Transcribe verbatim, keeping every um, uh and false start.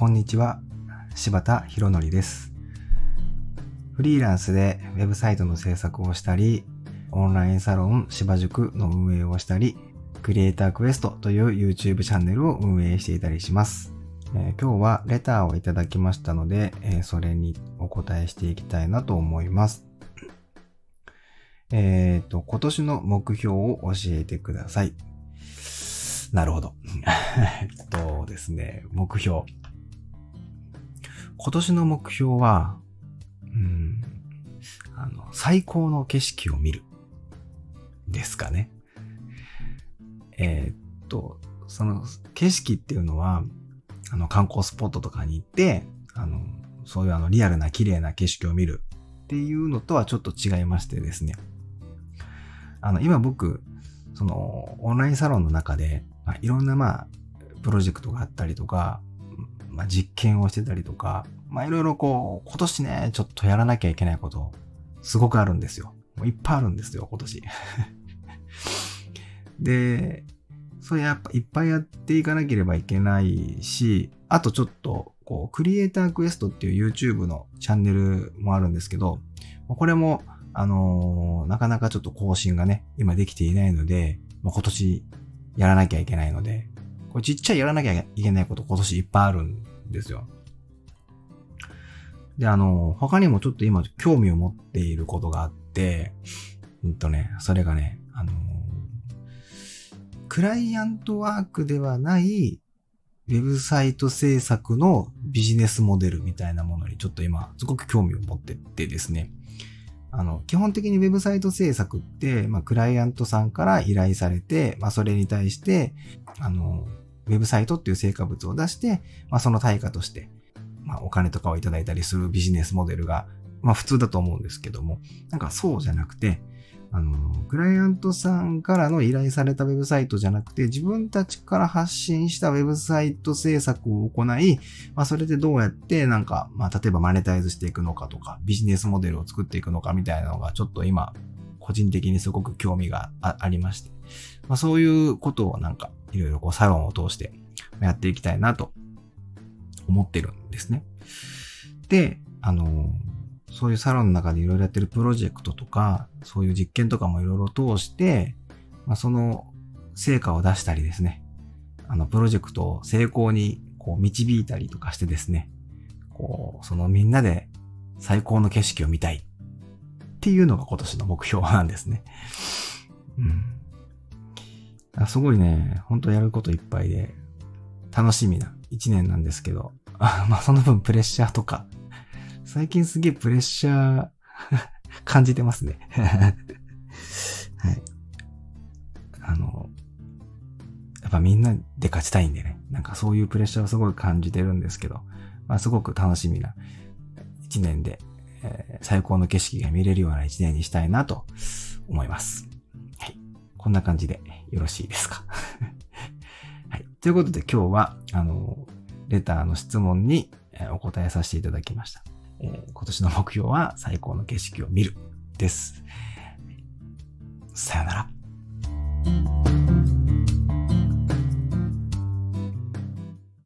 こんにちは、柴田博則です。フリーランスでウェブサイトの制作をしたり、オンラインサロン柴塾の運営をしたり、クリエイタークエストという YouTube チャンネルを運営していたりします。えー、今日はレターをいただきましたので、えー、それにお答えしていきたいなと思います。えっと、今年の目標を教えてください。なるほど。えっとですね、目標。今年の目標は、うん、あの、最高の景色を見る。ですかね。えっと、その景色っていうのは、あの、観光スポットとかに行って、あの、そういうあの、リアルな綺麗な景色を見るっていうのとはちょっと違いましてですね。あの、今僕、そのオンラインサロンの中で、まあ、いろんなまあプロジェクトがあったりとか、まあ、実験をしてたりとか、まあ、いろいろこう今年ねちょっとやらなきゃいけないことすごくあるんですよ。もういっぱいあるんですよ今年。で、それやっぱいっぱいやっていかなければいけないし、あとちょっとこうクリエイタークエストっていう YouTube のチャンネルもあるんですけど、これもあのー、なかなかちょっと更新がね、今できていないので、まあ、今年やらなきゃいけないので、これちっちゃいやらなきゃいけないこと今年いっぱいあるんですよ。で、あのー、他にもちょっと今興味を持っていることがあって、えっとね、それがね、あのー、クライアントワークではないウェブサイト制作のビジネスモデルみたいなものにちょっと今すごく興味を持ってってですね、あの、基本的にウェブサイト制作って、まあ、クライアントさんから依頼されて、まあ、それに対して、あの、ウェブサイトっていう成果物を出して、まあ、その対価として、まあ、お金とかをいただいたりするビジネスモデルが、まあ、普通だと思うんですけども、なんかそうじゃなくて、あの、クライアントさんからの依頼されたウェブサイトじゃなくて、自分たちから発信したウェブサイト制作を行い、まあ、それでどうやってなんか、まあ、例えばマネタイズしていくのかとか、ビジネスモデルを作っていくのかみたいなのが、ちょっと今、個人的にすごく興味が あ, ありまして、まあ、そういうことをなんか、いろいろこう、サロンを通してやっていきたいなと思ってるんですね。で、あの、そういうサロンの中でいろいろやってるプロジェクトとか、そういう実験とかもいろいろ通して、まあ、その成果を出したりですね、あのプロジェクトを成功にこう導いたりとかしてですね、こう、そのみんなで最高の景色を見たいっていうのが今年の目標なんですね。うん。すごいね、本当やることいっぱいで楽しみな一年なんですけど、まあその分プレッシャーとか、最近すげえプレッシャー感じてますね。はい。あの、やっぱみんなで勝ちたいんでね。なんかそういうプレッシャーをすごい感じてるんですけど、まあ、すごく楽しみな一年で、えー、最高の景色が見れるような一年にしたいなと思います。はい。こんな感じでよろしいですか。はい。ということで今日は、あの、レターの質問にお答えさせていただきました。えー、今年の目標は最高の景色を見るです。さよなら。